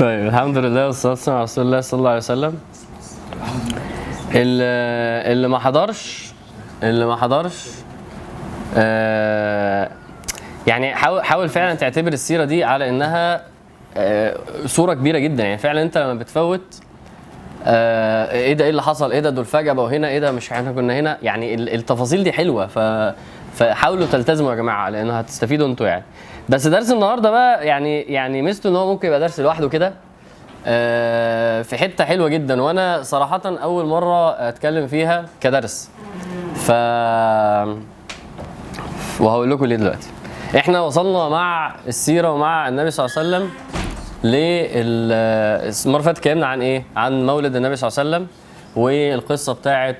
طيب الحمد لله والصلاة والسلام على رسول الله صلى الله عليه وسلم. اللي ما حضرش يعني حاول فعلا تعتبر السيرة دي على انها صورة كبيرة جدا. يعني فعلا انت لما بتفوت ايه اللي حصل، ايه ده الفجبة، وهنا ايه ده مش احنا كنا هنا. يعني التفاصيل دي حلوة، فحاولوا تلتزموا يا جماعة لانه هتستفيدوا انتوا يعني. بس درس النهارده بقى يعني ميزته ان هو ممكن يبقى درس لوحده كده في حته حلوه جدا، وانا صراحه اول مره اتكلم فيها كدرس. وهقول لكم ليه دلوقتي. احنا وصلنا مع السيره ومع النبي صلى الله عليه وسلم المره فاتت اتكلمنا عن ايه؟ عن مولد النبي صلى الله عليه وسلم والقصه بتاعه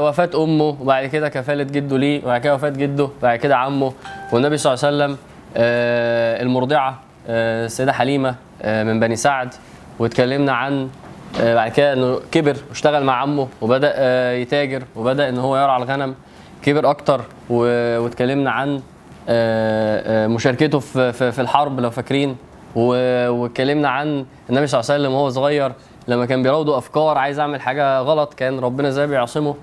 وفاة امه، وبعد كده كفاله جده ليه، وبعد كده وفاة جده، وبعد كده عمه، والنبي صلى الله عليه وسلم المرضعه السيده حليمه من بني سعد. واتكلمنا عن بعد كده انه كبر واشتغل مع عمه وبدا يتاجر وبدا ان هو يرعى الغنم، كبر اكتر. واتكلمنا عن مشاركته في الحرب لو فاكرين، واتكلمنا عن النبي صلى الله عليه وسلم وهو صغير لما كان بيراوده افكار عايز اعمل حاجه غلط كان ربنا ازاي بيعصمه.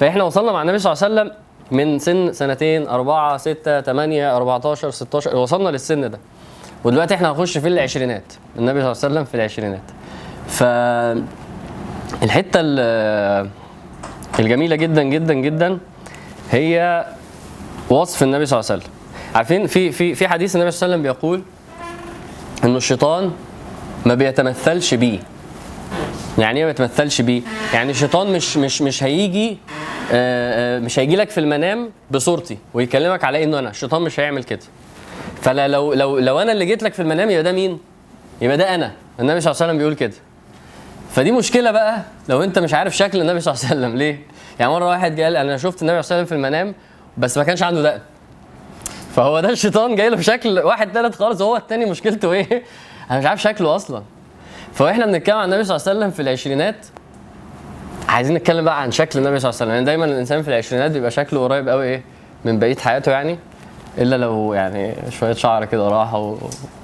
فاحنا وصلنا مع النبي صلى الله عليه وسلم من سن 2، 2، 4، 6، 8، 14، 16، وصلنا للسن ده. ودلوقتي احنا هنخش في العشرينات، النبي صلى الله عليه وسلم في العشرينات. فالحته الجميله جدا جدا جدا هي وصف النبي صلى الله عليه وسلم. عارفين في حديث النبي صلى الله عليه وسلم بيقول انه الشيطان ما بيتمثلش بيه. يعني ايه ما بيتمثلش بيه؟ يعني الشيطان مش هيجي لك في المنام بصورتي ويكلمك على انه انا، الشيطان مش هيعمل كده. فلا لو انا اللي جيت لك في المنام يبقى ده مين؟ يبقى ده انا. النبي صلى الله عليه وسلم بيقول كده. فدي مشكله بقى لو انت مش عارف شكل النبي صلى الله عليه وسلم. ليه؟ يعني مره واحد قال انا شفت النبي صلى الله عليه وسلم في المنام بس ما كانش عنده دقن. فهو ده الشيطان جاي له بشكل واحد ثالث خالص، هو الثاني مشكلته ايه؟ انا مش عارف شكله اصلا. فاحنا بنتكلم عن النبي صلى الله عليه وسلم في العشرينات، عايزين نتكلم بقى عن شكل النبي صلى الله عليه وسلم. يعني دايما الانسان في العشرينات بيبقى شكله قريب قوي ايه من بقيه حياته، يعني الا لو يعني شويه شعر كده راحه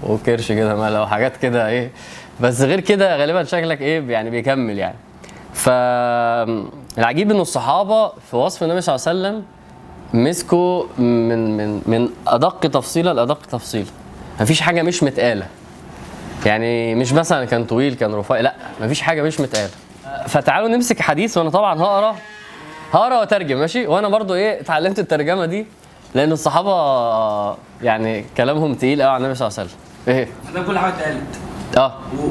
وكرش كده ماله وحاجات كده ايه، بس غير كده غالبا شكلك ايه يعني بيكمل يعني. فالعجيب انه الصحابه في وصف النبي صلى الله عليه وسلم مسكوا من ادق تفصيله لادق تفصيله. مفيش حاجه مش متقاله، يعني مش مثلا كان طويل كان رفيع، لا مفيش حاجه مش متقاله. فتعالوا نمسك حديث، وانا طبعا هقرا وترجم ماشي. وانا برضو ايه اتعلمت الترجمه دي لان الصحابه يعني كلامهم تقيل قوي على النبي صلى الله عليه وسلم. ايه احنا كل حاجه اتقالت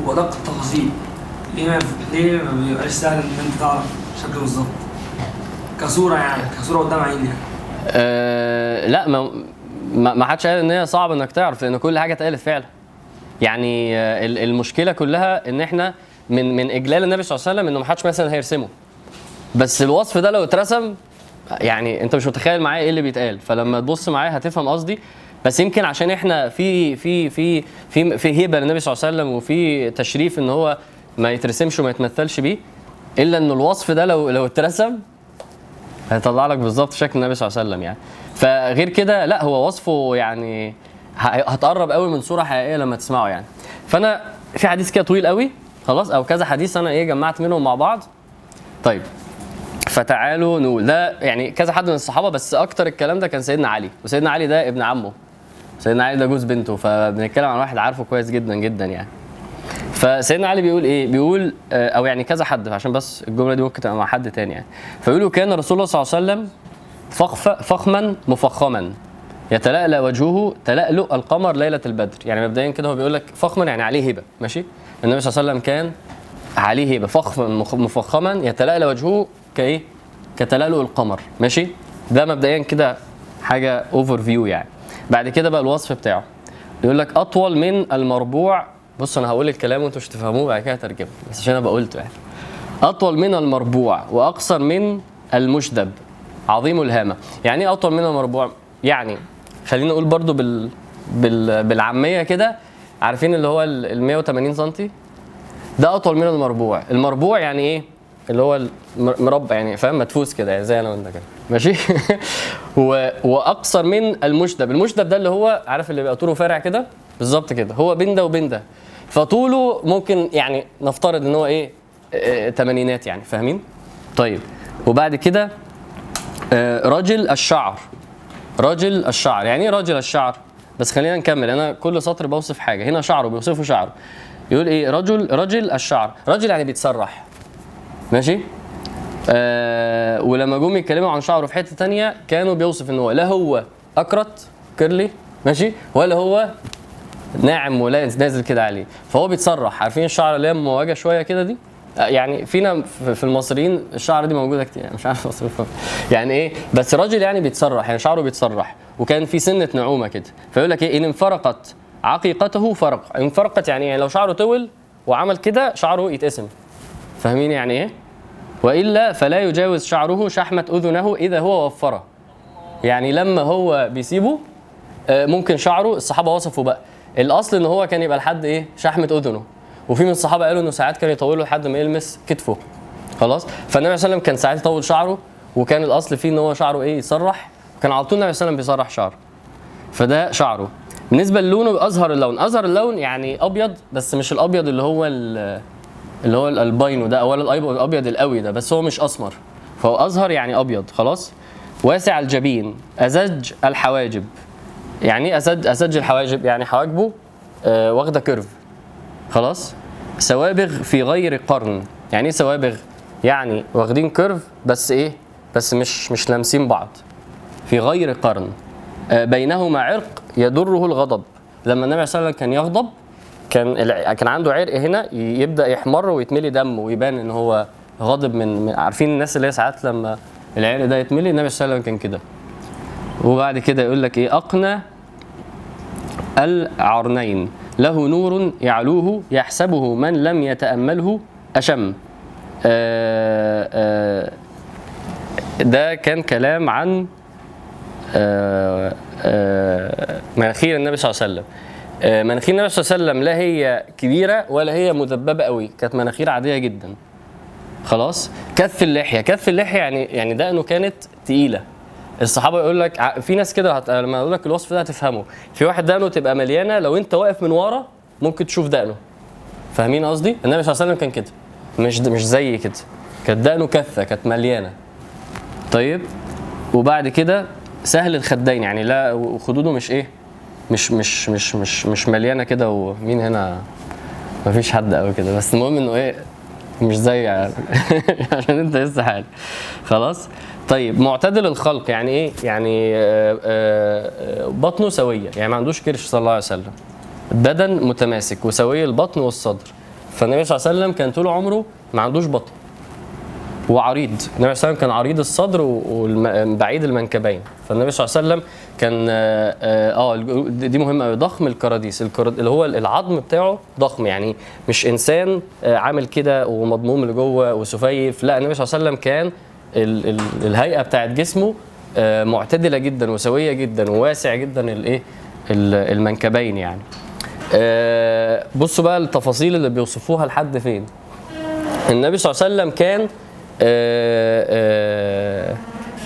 ودقه التفاصيل. ليه ما بيبقاش سهل ان انت تعرف شكله بالظبط كصوره، يعني كصوره قدام عيني يعني. لا ما حدش قال ان هي صعب انك تعرف لان كل حاجه اتقالت فعلا. يعني المشكله كلها ان احنا من اجلال النبي صلى الله عليه وسلم انه ما حدش مثلا هيرسمه، بس الوصف ده لو اترسم يعني انت مش متخيل معايا ايه اللي بيتقال. فلما تبص معايا هتفهم قصدي. بس يمكن عشان احنا في في في في في هيبه للنبي صلى الله عليه وسلم وفي تشريف ان هو ما يترسمش وما يتمثلش بيه، الا ان الوصف ده لو اترسم هيطلع لك بالظبط شكل النبي صلى الله عليه وسلم يعني. فغير كده لا هو وصفه يعني هتقرب قوي من صوره حقيقيه لما تسمعه يعني. فانا في حديث كده طويل قوي خلاص، او كذا حديث انا ايه جمعت منهم مع بعض. طيب فتعالوا نقول ده يعني كذا حد من الصحابه، بس اكتر الكلام ده كان سيدنا علي، وسيدنا علي ده ابن عمه، سيدنا علي ده جوز بنته. فبنتكلم عن واحد عارفه كويس جدا جدا يعني. فسيدنا علي بيقول ايه؟ بيقول او يعني كذا حد، عشان بس الجمله دي ممكن تبقى مع حد تاني يعني. فبيقولوا كان رسول الله صلى الله عليه وسلم فخما مفخما يتلألأ وجهه تلألؤ القمر ليله البدر. يعني مبدئيا كده هو بيقول لك فخما يعني عليه هيبه ماشي. النبي صلى الله عليه وسلم كان عليه هيبه، فخما مفخما يتلألأ وجهه كايه؟ كتلألؤ القمر ماشي. ده مبدئيا كده حاجه اوفر فيو يعني. بعد كده بقى الوصف بتاعه يقول لك اطول من المربوع. بص انا هقول الكلام وانتوا مش تفهموه بعد كده هترجمه، بس عشان انا بقولته يعني. اطول من المربوع واقصر من المشدب عظيم الهامه. يعني ايه اطول من المربوع؟ يعني خلينا نقول برضو بالعاميه كده، عارفين اللي هو ال 180 سم ده اطول من المربوع. المربوع يعني ايه؟ اللي هو المربع يعني، فاهم، مدفوس كده يعني زي انا وانت كده ماشي. واقصر من المشدب. المشدب ده اللي هو عارف اللي بيبقى طوله فرع كده بالظبط كده، هو بين ده وبين ده. فطوله ممكن يعني نفترض ان هو ايه تمانينات يعني فاهمين. طيب وبعد كده رجل الشعر، رجل الشعر يعني ايه رجل الشعر؟ بس خلينا نكمل، انا كل سطر بوصف حاجه، هنا شعره بيوصفه شعره، يقول ايه رجل الشعر، رجل يعني بيتسرح ماشي. ولما جم يتكلموا عن شعره في حته ثانيه كانوا بيوصف ان هو لا هو اكرت كيرلي ماشي ولا هو ناعم ولا نازل كده عليه، فهو بيتسرح. عارفين الشعر اللي هي مواجهه شويه كده دي، يعني فينا في المصريين الشعر دي موجوده كتير، مش عارف اوصفها يعني ايه، بس راجل يعني بيتسرح يعني شعره بيتسرح وكان في سنه نعومه كده. فيقول لك ايه ان انفرقت عقيقته فرق، انفرقت يعني لو شعره طول وعمل كده شعره يتقسم فاهمين يعني ايه. والا فلا يجاوز شعره شحمه اذنه اذا هو وفره، يعني لما هو بيسيبه ممكن شعره، الصحابه وصفوا بقى الاصل ان هو كان يبقى لحد ايه شحمه اذنه، وفي من الصحابه قالوا انه ساعات كان يطوله لحد ما يلمس كتفه خلاص. فالنبي صلى الله عليه وسلم كان ساعات يطول شعره، وكان الاصل فيه ان هو شعره ايه يسرح، وكان على طول النبي صلى الله عليه وسلم بيسرح شعره. فده شعره. بالنسبه للونه، ازهر اللون، ازهر اللون يعني ابيض، بس مش الابيض اللي هو الالبينو ده، او الابيض القوي ده، بس هو مش اسمر، فهو ازهر يعني ابيض خلاص. واسع الجبين، ازج الحواجب، يعني ازج الحواجب يعني حواجبه واخده كيرف خلاص. سوابغ في غير قرن، يعني ايه سوابغ؟ يعني واخدين كيرف بس ايه، بس مش لامسين بعض، في غير قرن. بينهما عرق يدره الغضب، لما النبي صلى الله عليه وسلم كان يغضب كان عنده عرق هنا يبدا يحمر ويتملي دم ويبان ان هو غاضب. من عارفين الناس اللي هي ساعات لما العرق ده يتملي، النبي صلى الله عليه وسلم كان كده. وبعد كده يقول لك ايه اقنى العرنين، له نور يعلوه يحسبه من لم يتأمله أشم. ده كان كلام عن مناخير النبي صلى الله عليه وسلم. مناخير النبي صلى الله عليه وسلم لا هي كبيرة ولا هي مذببة قوي، كانت مناخير عادية جدا خلاص. كث اللحية، كث اللحية يعني ده انه كانت تقيلة. الصحابه يقول لك في ناس كده لما اقول لك الوصف ده هتفهمه، في واحد دقنه تبقى مليانه لو انت واقف من ورا ممكن تشوف دقنه فاهمين قصدي. النبي صلى الله عليه وسلم كان كده، مش زي كده، كانت دقنه كثه كانت مليانه. طيب وبعد كده سهل الخدين، يعني لا خدوده مش ايه مش مش مش مش مش مليانه كده، ومين هنا مفيش حد قوي كده، بس المهم انه ايه مش زي يعني عشان انت لسه حالي خلاص. طيب معتدل الخلق، يعني ايه؟ يعني بطنه سويه، يعني ما عندوش كرش صلى الله عليه وسلم. بدن متماسك وسوي البطن والصدر، فالنبي صلى الله عليه وسلم كان طول عمره ما عندوش بطن. وعريض، النبي صلى الله عليه وسلم كان عريض الصدر وبعيد المنكبين. فالنبي صلى الله عليه وسلم كان دي مهمه، ضخم الكراديس، اللي هو العظم بتاعه ضخم، يعني مش انسان عامل كده ومضموم لجوه وسفيف، لا النبي صلى الله عليه وسلم كان الهيئه بتاعت جسمه معتدله جدا وسويه جدا وواسع جدا الايه المنكبين يعني. بصوا بقى التفاصيل اللي بيوصفوها لحد فين. النبي صلى الله عليه وسلم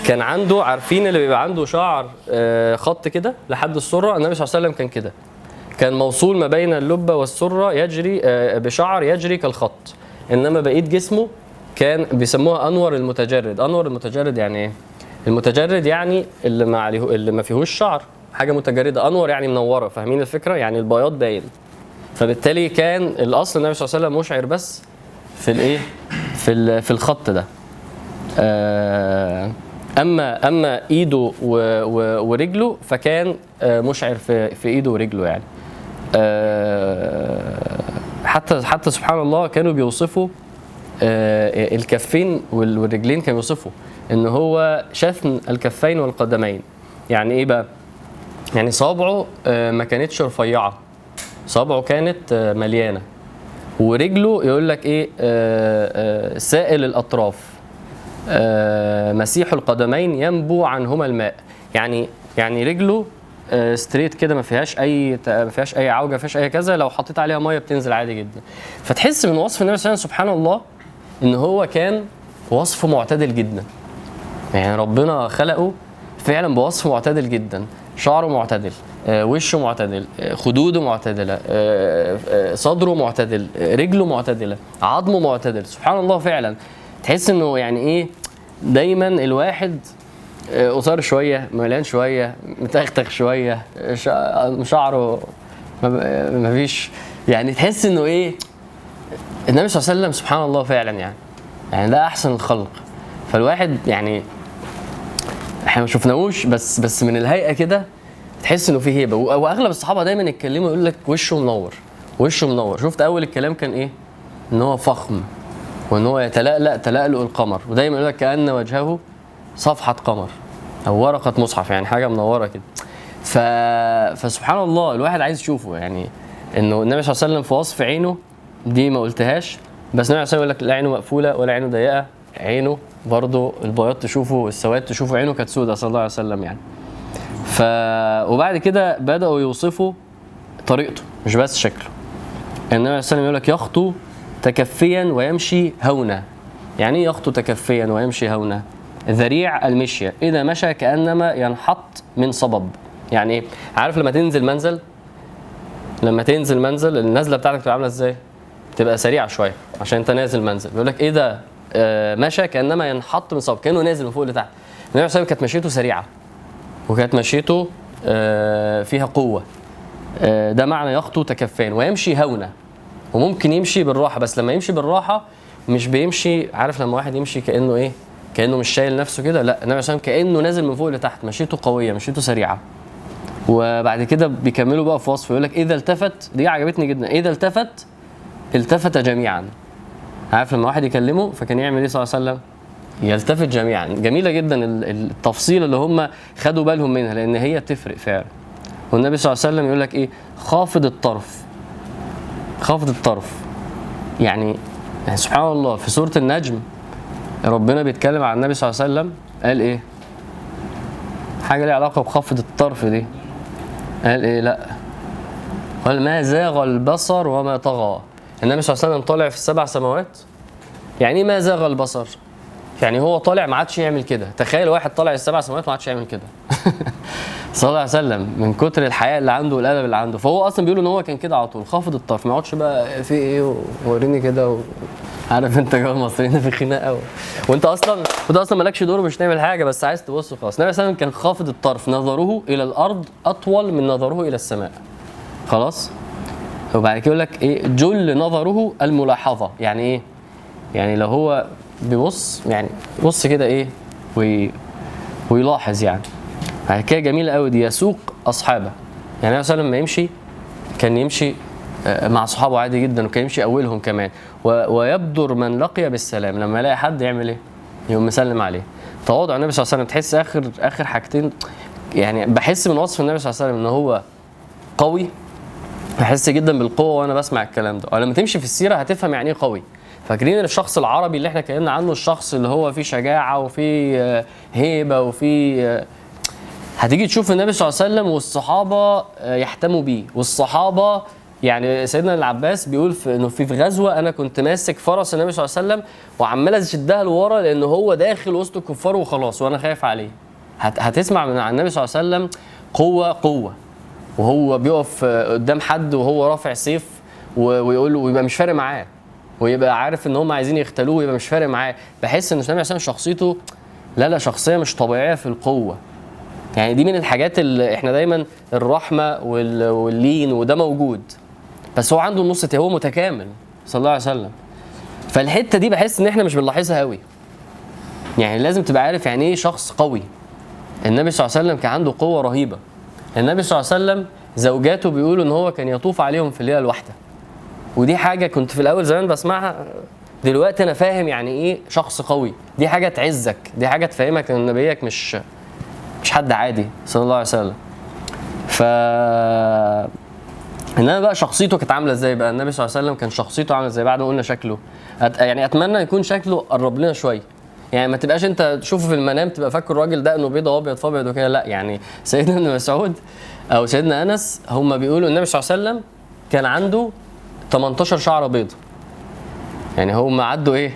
كان عنده، عارفين اللي بيبقى عنده شعر خط كده لحد السره، النبي صلى الله عليه وسلم كان كده، كان موصول ما بين اللبه والسره يجري بشعر يجري كالخط. انما بقيه جسمه كان بيسموها انور المتجرد. انور المتجرد يعني ايه؟ المتجرد يعني اللي ما فيهوش شعر، حاجه متجرده. انور يعني منوره فاهمين الفكره، يعني البياض باين. فبالتالي كان الاصل النبي صلى الله عليه وسلم مشعر بس في الايه في الخط ده. اما ايده ورجله فكان مشعر في ايده ورجله يعني. حتى سبحان الله كانوا بيوصفوا الكفين والرجلين، كانوا بيوصفوا ان هو شثن الكفين والقدمين. يعني ايه بقى؟ يعني صابعه ما كانتش رفيعه، صابعه كانت مليانه، ورجله يقول لك ايه سائل الاطراف، مسيح القدمين ينبو عنهما الماء. يعني رجله ستريت كده، ما فيهاش اي عوجه، ما فيهاش اي كذا، لو حطيت عليها ميه بتنزل عادي جدا. فتحس من وصف النبي صلى الله عليه وسلم سبحان الله ان هو كان وصفه معتدل جدا، يعني ربنا خلقه فعلا بوصف معتدل جدا، شعره معتدل، وشه معتدل، خدوده معتدله، صدره معتدل، رجله معتدله، عظمه معتدل. سبحان الله فعلا تحس انه يعني ايه دايما الواحد قصير شويه، مليان شويه، متختخ شويه، شعره مفيش، يعني تحس انه ايه النبي صلى الله عليه وسلم سبحان الله فعلا يعني ده احسن الخلق. فالواحد يعني احنا ما شفناهوش بس من الهيئه كده تحس انه فيه هيبه. واغلب الصحابه دايما يتكلموا يقول لك وشه منور. شفت اول الكلام كان ايه؟ ان هو فخم وان هو يتلألأ تلألؤ القمر، ودايما يقول لك كأن وجهه صفحه قمر او ورقه مصحف، يعني حاجه منوره كده. فسبحان الله الواحد عايز يشوفه، يعني انه النبي صلى الله عليه وسلم في وصف عينه دي ما قلتهاش، بس النبي صلى الله عليه وسلم يقول لك لا عينه مقفوله ولا عينه ضيقه، عينه برضو البياض تشوفه والسواد تشوفه، عينه كانت سوداء صلى الله عليه وسلم يعني. وبعد كده بدأوا يوصفوا طريقته مش بس شكله. النبي عليه السلام يقول لك يخطو تكفيا ويمشي هونا. يعني ايه يخطو تكفيا ويمشي هونا؟ ذريع المشية، إذا مشى كأنما ينحط من صبب. يعني عارف لما تنزل منزل النزلة بتاعتك بتبقى عاملة ازاي؟ بتبقى سريعة شوية عشان انت نازل منزل. يقول لك إذا مشى كأنما ينحط من صبب، كأنه نازل من فوق لتحت. النبي عليه السلام كانت مشيته سريعة وكانت مشيته فيها قوة، ده معنى يخطو تكفين ويمشي هونة. وممكن يمشي بالراحة، بس لما يمشي بالراحة مش بيمشي، عارف لما واحد يمشي كأنه ايه، كأنه مش شايل نفسه كده، لا النبي عليه السلام كأنه نازل من فوق لتحت، مشيته قوية، مشيته سريعة. وبعد كده بيكملوا بقى في وصفه يقول لك إذا التفت، دي عجبتني جدا، إذا التفت جميعا. عارف لما واحد يكلمه فكان يعمل ايه صلى الله عليه وسلم؟ يلتفت جميعا. جميلة جدا التفصيل اللي هم خدوا بالهم منها لان هي تفرق فعلا. والنبي صلى الله عليه وسلم يقول لك ايه؟ خافض الطرف. يعني سبحان الله في سورة النجم ربنا بيتكلم عن النبي صلى الله عليه وسلم قال ايه؟ حاجة ليها علاقة بخافض الطرف دي. قال ايه؟ لا، قال ما زاغ البصر وما طغى. النبي صلى الله عليه وسلم طالع في 7 سماوات. يعني ايه ما زاغ البصر؟ يعني هو طالع ما عادش يعمل كده. تخيل واحد طالع 7 سماوات ما عادش يعمل كده صلى الله عليه وسلم من كتر الحياة اللي عنده والأدب اللي عنده. فهو اصلا بيقولوا ان هو كان كده على طول خافض الطرف، ما يقعدش بقى في ايه ووريني كده عارف انت جو المصريين في خناقه وانت اصلا مالكش دور ومش تعمل حاجه، بس عايز تبص خلاص. النبي صلى الله عليه وسلم كان خافض الطرف، نظره الى الارض اطول من نظره الى السماء خلاص. وبعد كده يقول لك ايه؟ جل نظره الملاحظه. يعني ايه؟ يعني لو هو بيبص يعني بص كده ايه ويلاحظ يعني. حكايه جميله قوي دي. يسوق اصحابه، يعني مثلا لما يمشي كان يمشي مع اصحابه عادي جدا، وكان يمشي اولهم كمان. ويبدر من لقي بالسلام، لما يلاقي حد يعمل ايه؟ يقوم مسلم عليه. تواضع النبي صلى الله عليه وسلم. تحس اخر حاجتين يعني بحس من وصف النبي صلى الله عليه وسلم ان هو قوي، بحس جدا بالقوه وانا بسمع الكلام ده. ولما تمشي في السيره هتفهم يعني ايه قوي. فاكرين الشخص العربي اللي احنا كلمنا عنه، الشخص اللي هو فيه شجاعه وفيه هيبه وفيه، هتيجي تشوف النبي صلى الله عليه وسلم والصحابه يحتموا بيه. والصحابه يعني سيدنا العباس بيقول انه في غزوه انا كنت ماسك فرس النبي صلى الله عليه وسلم وعمال اشدها لورا لان هو داخل وسط الكفار وخلاص وانا خايف عليه. هتسمع من عن النبي صلى الله عليه وسلم قوه وهو بيقف قدام حد وهو رافع سيف ويقول ويبقى مش فارق معاه، ويبقى عارف ان هم عايزين يختلوه ويبقى مش فارق معاه. بحس ان النبي عشان شخصيته لا شخصيه مش طبيعيه في القوه. يعني دي من الحاجات اللي احنا دايما الرحمه واللين وده موجود، بس هو عنده النص هو متكامل صلى الله عليه وسلم. فالحته دي بحس ان احنا مش بنلاحظها قوي، يعني لازم تبقى عارف يعني ايه شخص قوي. النبي صلى الله عليه وسلم كان عنده قوه رهيبه. النبي صلى الله عليه وسلم زوجاته بيقولوا ان هو كان يطوف عليهم في الليله الواحده، ودي حاجه كنت في الاول زمان بسمعها، دلوقتي انا فاهم يعني ايه شخص قوي. دي حاجه تعزك، دي حاجه تفهمك ان نبيك مش حد عادي صلى الله عليه وسلم. انما بقى شخصيته كانت عامله ازاي بقى؟ النبي صلى الله عليه وسلم كان شخصيته عامله ازاي؟ بعد ما قلنا شكله يعني اتمنى يكون شكله قرب لنا شويه، يعني ما تبقاش انت تشوفه في المنام تبقى فاكر الراجل ده انه بيضه وابيض فابيض وكده، لا. يعني سيدنا ابن مسعود او سيدنا انس هم بيقولوا النبي صلى الله عليه وسلم كان عنده 18 شعره بيضه. يعني هم عدوا ايه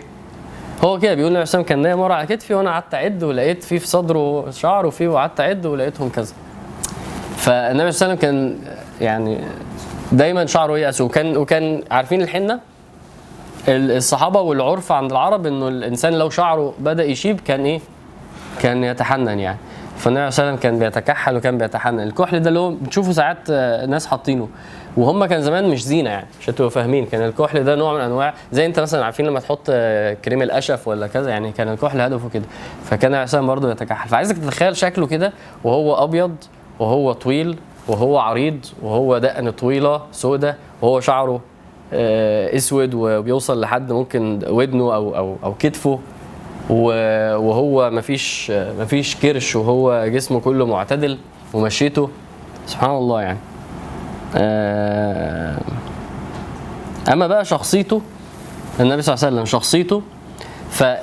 هو كده بيقول النبي صلى الله عليه وسلم كان نايم ورا على كتفي وانا قعدت اعد ولقيت في صدره شعر وفي وقعدت اعد ولقيتهم كذا. فالنبي صلى الله عليه وسلم كان يعني دايما شعره يأس، وكان عارفين الحنة الصحابة والعرف عند العرب انه الانسان لو شعره بدأ يشيب كان ايه، كان يتحنن يعني. فالنبي صلى الله عليه وسلم كان بيتكحل وكان بيتحنن. الكحل ده اللي هو بتشوفه ساعات ناس حاطينه، وهم كان زمان مش زينه يعني، عشان تبقوا فاهمين. كان الكحل ده نوع من انواع زي انت مثلا عارفين لما تحط كريم القشف ولا كذا يعني، كان الكحل هدفه كده. فكان عصام برضه يتكحل، فعايزك تتخيل شكله كده وهو ابيض وهو طويل وهو عريض وهو دقن طويله سودة وهو شعره اسود وبيوصل لحد ممكن ودنه او كتفه، وهو مفيش كرش، وهو جسمه كله معتدل ومشيته سبحان الله يعني. اما بقى شخصيته، النبي صلى الله عليه وسلم شخصيته، فالنبي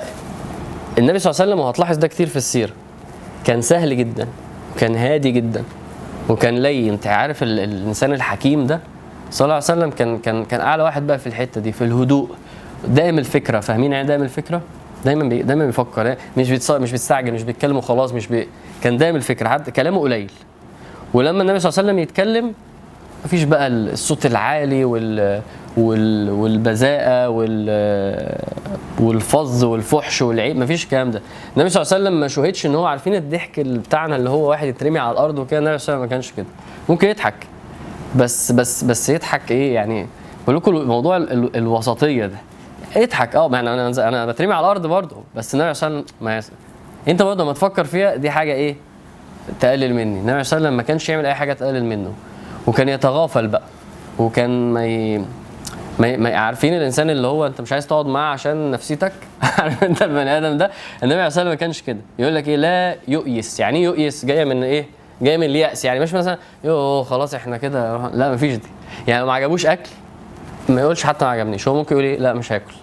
صلى الله عليه وسلم وهتلاحظ ده كتير في السيرة، كان سهل جدا وكان هادي جدا وكان لين. انت عارف الانسان الحكيم ده صلى الله عليه وسلم كان اعلى واحد بقى في الحتة دي، في الهدوء، دائم الفكرة. فاهمين يعني دائم الفكرة؟ دايما بيفكر، مش بيستعجل، مش بيتكلم وخلاص، كان دايما الفكرة، حتى كلامه قليل. ولما النبي صلى الله عليه وسلم يتكلم مفيش بقى الصوت العالي والبذاءة والفظ والفحش والعيب، مفيش الكلام ده. النبي صلى الله عليه وسلم ما شهدش ان هو، عارفين الضحك بتاعنا اللي هو واحد يترمي على الارض وكده، النبي صلى الله عليه وسلم ما كانش كده. ممكن يضحك بس يضحك ايه يعني، بقول لكم موضوع الوسطية ده، اضحك ما انا بترمي على الارض برضه، بس النبي صلى الله عليه وسلم ما انت برضه ما تفكر فيها دي حاجه ايه تقلل مني. النبي صلى الله عليه وسلم ما كانش يعمل اي حاجه تقلل منه، وكان يتغافل بقى، وكان ما عارفين الانسان اللي هو انت مش عايز تقعد معاه عشان نفسيتك عارف انت البني ادم ده. النبي صلى الله عليه وسلم ما كانش كده، يقول لك ايه، لا يؤيس. يعني يؤيس جايه من ايه؟ جايه من الياس، يعني مش مثلا يو خلاص احنا كده، لا مفيش دي. يعني ما عجبوش اكل ما يقولش حتى ما عجبنيش، هو ممكن يقول ايه، لا مش هاكل.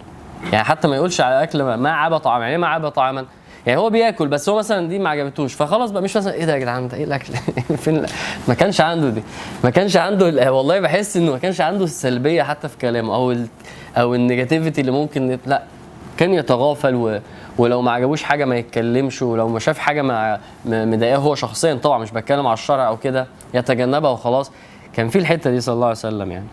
يعني حتى ما يقولش على اكل ما عجبه طعم، يعني ما عجبه طعما، يعني هو بياكل بس هو مثلا دي ما عجبتوش، فخلاص بقى مش مثلا ايه ده يا جدعان ده ايه الاكل فين. ما كانش عنده دي، ما كانش عنده، والله بحس انه ما كانش عنده السلبيه حتى في كلامه او النيجاتيفيتي اللي ممكن، لا كان يتغافل ولو ما عجبوش حاجه ما يتكلمش، ولو ما شاف حاجه ما مضايقاه هو شخصيا، طبعا مش بتكلم على الشرع او كده، يتجنبها وخلاص. كان في الحته دي صلى الله عليه وسلم يعني.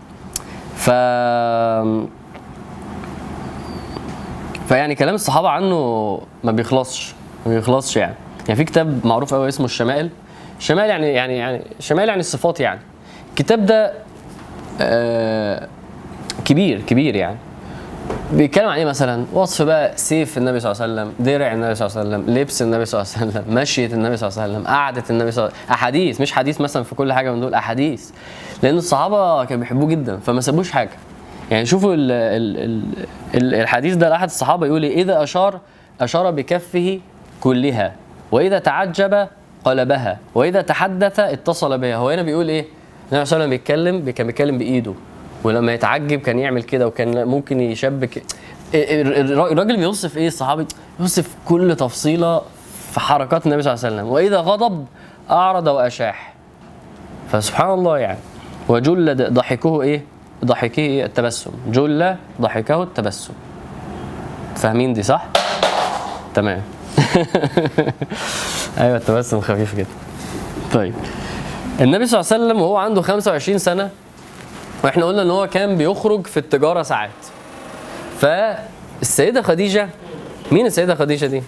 فيعني كلام الصحابة عنه ما بيخلصش يعني في كتاب معروف قوي اسمه الشمائل يعني الشمائل يعني الصفات. يعني الكتاب ده كبير يعني، بيتكلم عن ايه مثلا، وصف بقى سيف النبي صلى الله عليه وسلم، درع النبي صلى الله عليه وسلم، لبس النبي صلى الله عليه وسلم، مشية النبي صلى الله عليه وسلم، قعدة النبي صلى الله عليه وسلم، احاديث، مش حديث مثلا في كل حاجه من دول، احاديث، لان الصحابه كانوا بيحبوه جدا فما سابوش حاجه. يعني شوفوا الحديث ده لاحد الصحابه يقول ايه، اذا اشار بكفه كلها، واذا تعجب قلبها، واذا تحدث اتصل بها. هو هنا بيقول ايه، النبي صلى الله عليه وسلم كان بيتكلم بايده، ولما يتعجب كان يعمل كده، وكان ممكن يشبك. الراجل بيوصف ايه، الصحابي يوصف كل تفصيله في حركات النبي صلى الله عليه وسلم. واذا غضب اعرض واشاح، فسبحان الله يعني. وجل ضحكه ايه، ضحكه التبسم، جل ضحكه التبسم. فاهمين دي صح؟ تمام ايوه التبسم خفيف كده. طيب النبي صلى الله عليه وسلم وهو عنده 25 سنه، واحنا قلنا ان هو كان بيخرج في التجاره ساعات، فالسيده خديجه، مين السيده خديجه دي؟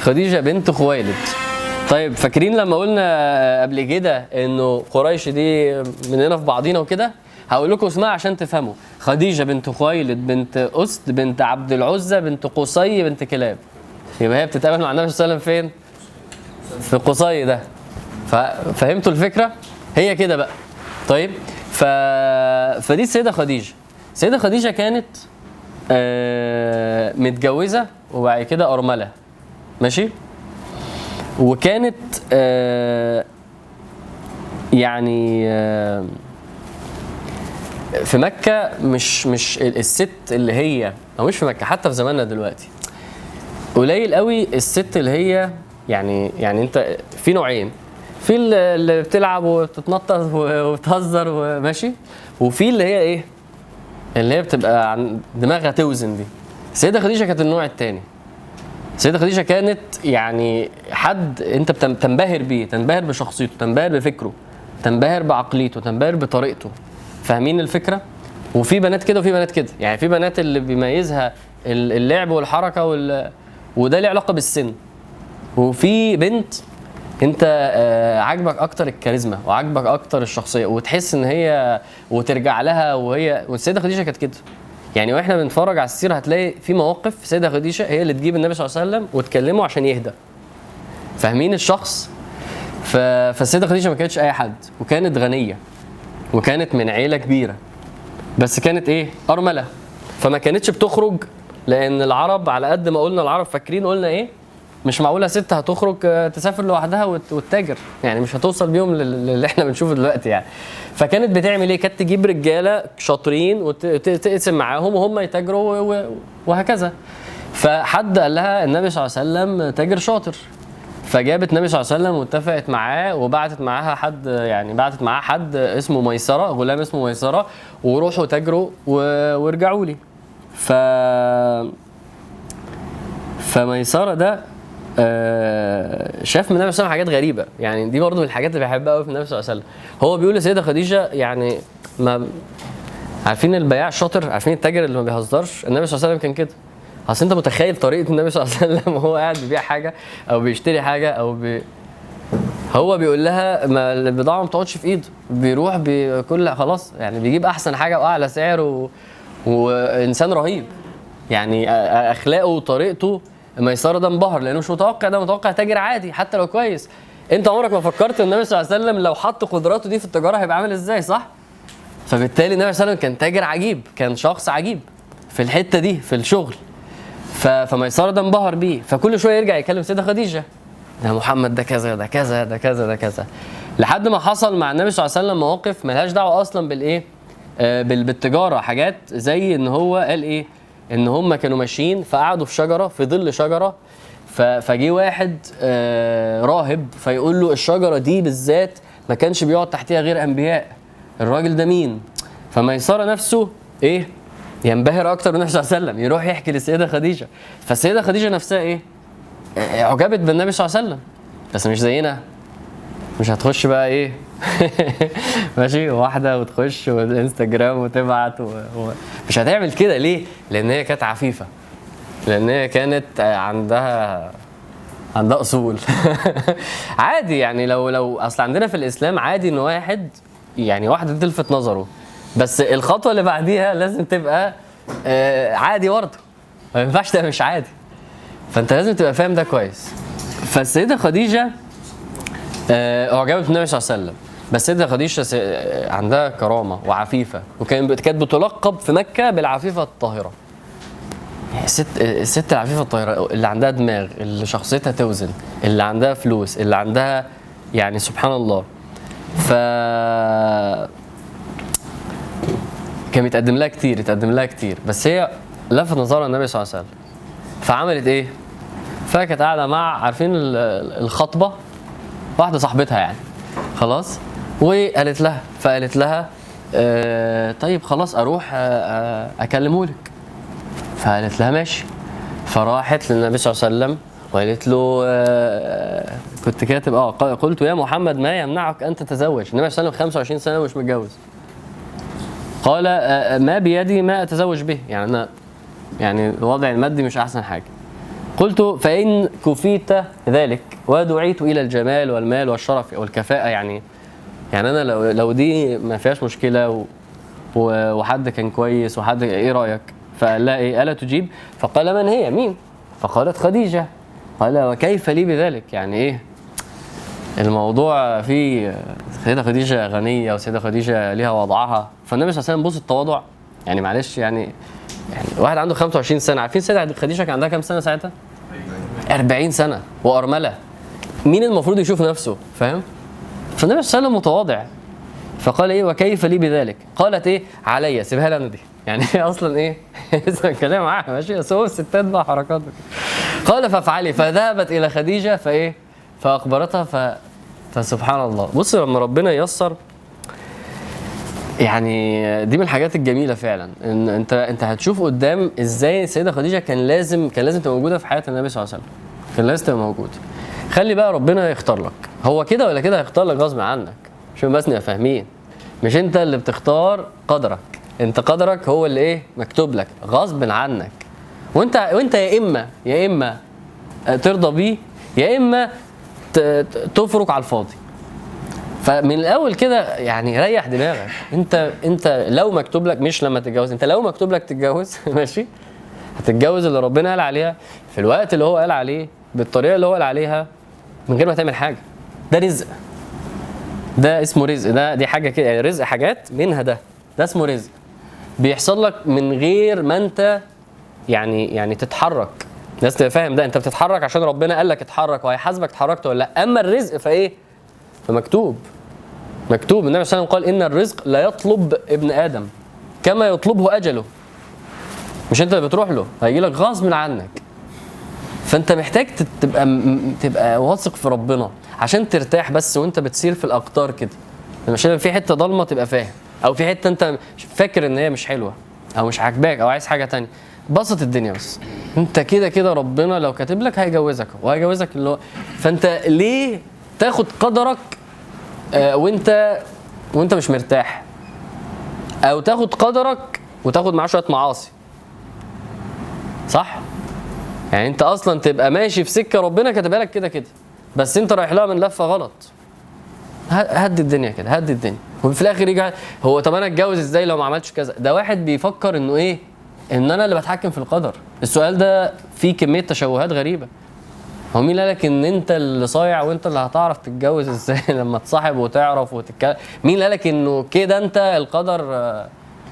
خديجه بنت خويلد. طيب فاكرين لما قلنا قبل كده انه قريش دي مننا في بعضينا وكده، هقول لكم اسمها عشان تفهموا. خديجه بنت خويلد بنت اسد بنت عبد العزه بنت قصي بنت كلاب. يبقى هي بتتقابل مع النبي صلى الله عليه وسلم فين؟ في قصي ده. ففهمتوا الفكره؟ هي كده بقى. طيب فدي السيدة خديجة كانت متجوزة وبعد كده أرملة، ماشي؟ وكانت يعني في مكة، مش الست اللي هي، أو مش في مكة حتى في زماننا دلوقتي قليل قوي الست اللي هي يعني أنت في نوعين، في اللي بتلعب وتتنطط وتهزر وماشي، وفي اللي هي ايه، اللي هي بتبقى دماغها توزن. دي السيده خديجه كانت النوع الثاني. السيده خديجه كانت يعني حد انت بتنبهر بيه، تنبهر بشخصيته، تنبهر بفكره، تنبهر بعقليته، تنبهر بطريقته. فاهمين الفكره؟ وفي بنات كده وفي بنات كده، يعني في بنات اللي بيميزها اللعب والحركه وده له علاقه بالسن، وفي بنت انت عاجبك اكتر الكاريزما وعاجبك اكتر الشخصيه وتحس ان هي وترجع لها. وهي والسيده خديجه كانت كده، يعني واحنا بنتفرج على السيره هتلاقي في مواقف السيده خديجه هي اللي تجيب النبي صلى الله عليه وسلم وتكلمه عشان يهدى. فاهمين الشخص؟ فالسيده خديجه ما كانتش اي حد، وكانت غنيه وكانت من عيله كبيره، بس كانت ايه؟ ارمله. فما كانتش بتخرج، لان العرب على قد ما قلنا العرب فاكرين قلنا ايه؟ مش معقوله ست هتخرج تسافر لوحدها وتتاجر، يعني مش هتوصل بيهم اللي احنا بنشوفه دلوقتي يعني. فكانت بتعمل ايه؟ كانت تجيب رجاله شاطرين وتقسم معاهم وهم يتاجروا وهكذا. فحد قال لها النبي صلى الله عليه وسلم تاجر شاطر، فجابت النبي صلى الله عليه وسلم واتفقت معاه وبعتت معاها حد، يعني بعتت معاه حد اسمه ميسره، غلام اسمه ميسره، وروحوا تاجروا وارجعوا لي. فميسره ده شاف من النبي صلى الله عليه وسلم حاجات غريبه، يعني دي برضو من الحاجات اللي بيحبها قوي في النبي صلى الله عليه وسلم. هو بيقول لسيده خديجه يعني ما عارفين البياع الشاطر، عارفين التاجر اللي ما بيهزرش، النبي صلى الله عليه وسلم كان كده. اصل انت متخيل طريقه النبي صلى الله عليه وسلم وهو قاعد بيبيع حاجه او بيشتري حاجه او هو بيقول لها ما البضاعه ما بتقعدش في ايده، بيروح بكل خلاص يعني بيجيب احسن حاجه واعلى سعر وانسان رهيب، يعني اخلاقه وطريقته. ميسره ده انبهر لانه مش متوقع، ده متوقع تاجر عادي حتى لو كويس. انت عمرك ما فكرت النبي صلى الله عليه وسلم لو حط قدراته دي في التجاره هيبقى عامل ازاي، صح؟ فبالتالي النبي صلى الله عليه وسلم كان تاجر عجيب، كان شخص عجيب في الحته دي في الشغل. فميسره ده انبهر بيه، فكل شويه يرجع يكلم سيده خديجه، ده محمد ده كذا ده كذا ده كذا ده كذا، لحد ما حصل مع النبي صلى الله عليه وسلم مواقف ملهاش دعوه اصلا بالايه، بالتجاره. حاجات زي ان هو قال ايه، ان هم كانوا ماشيين فقعدوا في شجره في ظل شجره، فجي واحد راهب فيقول له الشجره دي بالذات ما كانش بيقعد تحتها غير انبياء، الراجل ده مين؟ فميسره نفسه ايه، ينبهر اكتر بالنبي صلى الله عليه وسلم، يروح يحكي للسيده خديجه. فالسيده خديجه نفسها ايه، عجبت بالنبي صلى الله عليه وسلم، بس مش زينا، مش هتخش بقى ايه ماشي واحده وتخش والانستجرام وتبعت مش هتعمل كده. ليه؟ لان هي كانت عفيفه، لان هي كانت عندها اصول عادي يعني. لو اصل عندنا في الاسلام عادي ان واحد يعني واحده تلفت نظره، بس الخطوه اللي بعديها لازم تبقى عادي برضه، ما ينفعش تبقى مش عادي، فانت لازم تبقى فاهم ده كويس. فالسيده خديجه اعجبت بالنبي صلى الله عليه وسلم، بس السيده خديجه عندها كرامه وعفيفه، كانت بتلقب في مكه بالعفيفه الطاهره. الست العفيفه الطاهره اللي عندها دماغ، اللي شخصيتها توزن، اللي عندها فلوس، اللي عندها يعني سبحان الله. كان يتقدم لها كتير، بس هي لفت نظرها النبي صلى الله عليه وسلم. فعملت ايه؟ فكانت قاعده مع عارفين الخطبه واحده صاحبتها يعني خلاص، فقالت لها طيب خلاص اروح اكلمه لك. فقالت لها ماشي. فراحت للنبي صلى الله عليه وسلم وقالت له كنت كاتب قلت يا محمد ما يمنعك ان تتزوج؟ النبي صلى الله عليه وسلم 25 سنه ومش متجوز. قال ما بيدي ما اتزوج به، يعني انا يعني الوضع المادي مش احسن حاجه. قلت فان كفيت ذلك ودعيت الى الجمال والمال والشرف والكفاءه، يعني انا لو دي ما فيهاش مشكله وحد كان كويس وحد ايه رايك؟ فقال لها ايه؟ الا تجيب؟ فقال من هي مين؟ فقالت خديجه. قال وكيف لي بذلك؟ يعني ايه الموضوع؟ فيه سيده خديجه غنيه وسيده خديجه ليها وضعها، فالنبي صلى الله عليه وسلم بص التواضع يعني معلش يعني واحد عنده 25 سنه، عارفين سيده خديجه كان عندها كام سنه ساعتها؟ 40 سنه وارمله، مين المفروض يشوف نفسه؟ فاهم؟ فالنبي صلى الله عليه وسلم متواضع. فقال ايه وكيف لي بذلك؟ قالت ايه عليا، سيبها لنا دي، يعني اصلا ايه الكلام معاها ماشي، بس هو الستات بقى حركاته. قال فافعلي. فذهبت الى خديجه فايه فاخبرتها فسبحان الله. بص لما ربنا ييسر، يعني دي من الحاجات الجميله فعلا، ان انت هتشوف قدام ازاي السيده خديجه كان لازم تبقى موجوده في حياه النبي صلى الله عليه وسلم، كان لازم تبقى موجوده. خلي بقى ربنا يختار لك، هو كده ولا كده هيختار لك غصب عنك. مش بس نبقى فاهمين. مش انت اللي بتختار قدرك، انت قدرك هو اللي ايه مكتوب لك غصب عنك، وانت يا اما ترضى بيه يا اما تفرك على الفاضي. فمن الاول كده يعني ريح دماغك. انت لو مكتوب لك، مش لما تتجوز، انت لو مكتوب لك تتجوز ماشي، هتتجوز اللي ربنا قال عليها في الوقت اللي هو قال عليه بالطريقه اللي هو قال عليها من غير ما تعمل حاجه. ده رزق، ده اسمه رزق، ده دي حاجه كده يعني، رزق حاجات منها ده اسمه رزق، بيحصل لك من غير ما انت يعني تتحرك. الناس تبقى فاهم ده، انت بتتحرك عشان ربنا قال لك اتحرك وهيحاسبك اتحركت ولا لا. اما الرزق فايه، فمكتوب. النبي صلى الله عليه وسلم قال ان الرزق لا يطلب ابن ادم كما يطلبه اجله. مش انت اللي بتروح له، هيجي لك غصب عنك. فانت محتاج تبقى واثق في ربنا عشان ترتاح بس وانت بتسير في الاقطار كده. مش لما في حته ضلمه تبقى فاهم، او في حته انت فاكر ان هي مش حلوه او مش عاجباك او عايز حاجه تانية، بسط الدنيا بس. انت كده ربنا لو كاتب لك هيجوزك وهيجوزك اللي هو، فانت ليه تاخد قدرك وانت مش مرتاح، او تاخد قدرك وتاخد معاه شويه معاصي؟ صح يعني، انت اصلا تبقى ماشي في سكه ربنا كاتبها لك كده بس انت رايح لها من لفه غلط. هدي الدنيا وفي الاخر يجي هو طب انا اتجوز ازاي لو ما عملتش كذا؟ ده واحد بيفكر انه ايه، ان انا اللي بتحكم في القدر. السؤال ده فيه كميه تشوهات غريبه. هو مين قالك ان انت اللي صايع وانت اللي هتعرف تتجوز ازاي لما تصاحب وتعرف وتتكلم؟ مين قالك انه كده انت القدر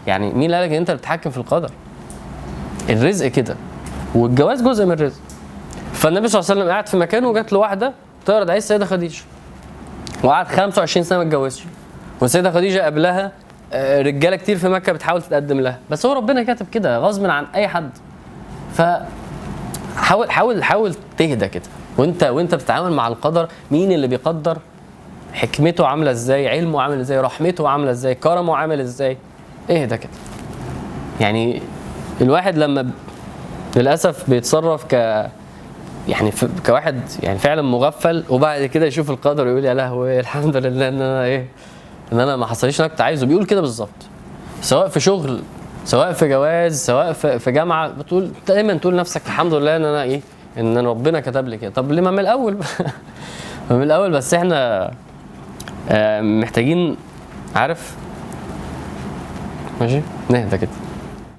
يعني؟ مين قالك ان انت اللي بتحكم في القدر؟ الرزق كده، والجواز جزء من الرزق. فالنبي صلى الله عليه وسلم قاعد في مكانه وجات له واحده تعرض عليه السيده خديجه، وقعد 25 سنه ما اتجوزش، والسيده خديجه قبلها رجاله كتير في مكه بتحاول تتقدم لها، بس هو ربنا كاتب كده غصب عن اي حد. ف حاول تهدى كده وانت بتتعامل مع القدر. مين اللي بيقدر؟ حكمته عامله ازاي، علمه عامل ازاي، رحمته عامله ازاي، كرمه عامل ازاي. اهدى كده يعني. الواحد لما للاسف بيتصرف كواحد يعني فعلا مغفل، وبعد كده يشوف القدر ويقول يا لهوي الحمد لله ان انا ايه، ان انا ما حصليش اللي كنت عايزه. بيقول كده بالظبط، سواء في شغل، سواء في جواز، سواء في جامعه. بتقول دايما تقول لنفسك الحمد لله ان انا ايه، ان ربنا كتب لي كده. طب ليه ما من الاول من الاول؟ بس احنا محتاجين عارف ماشي نهدى كده.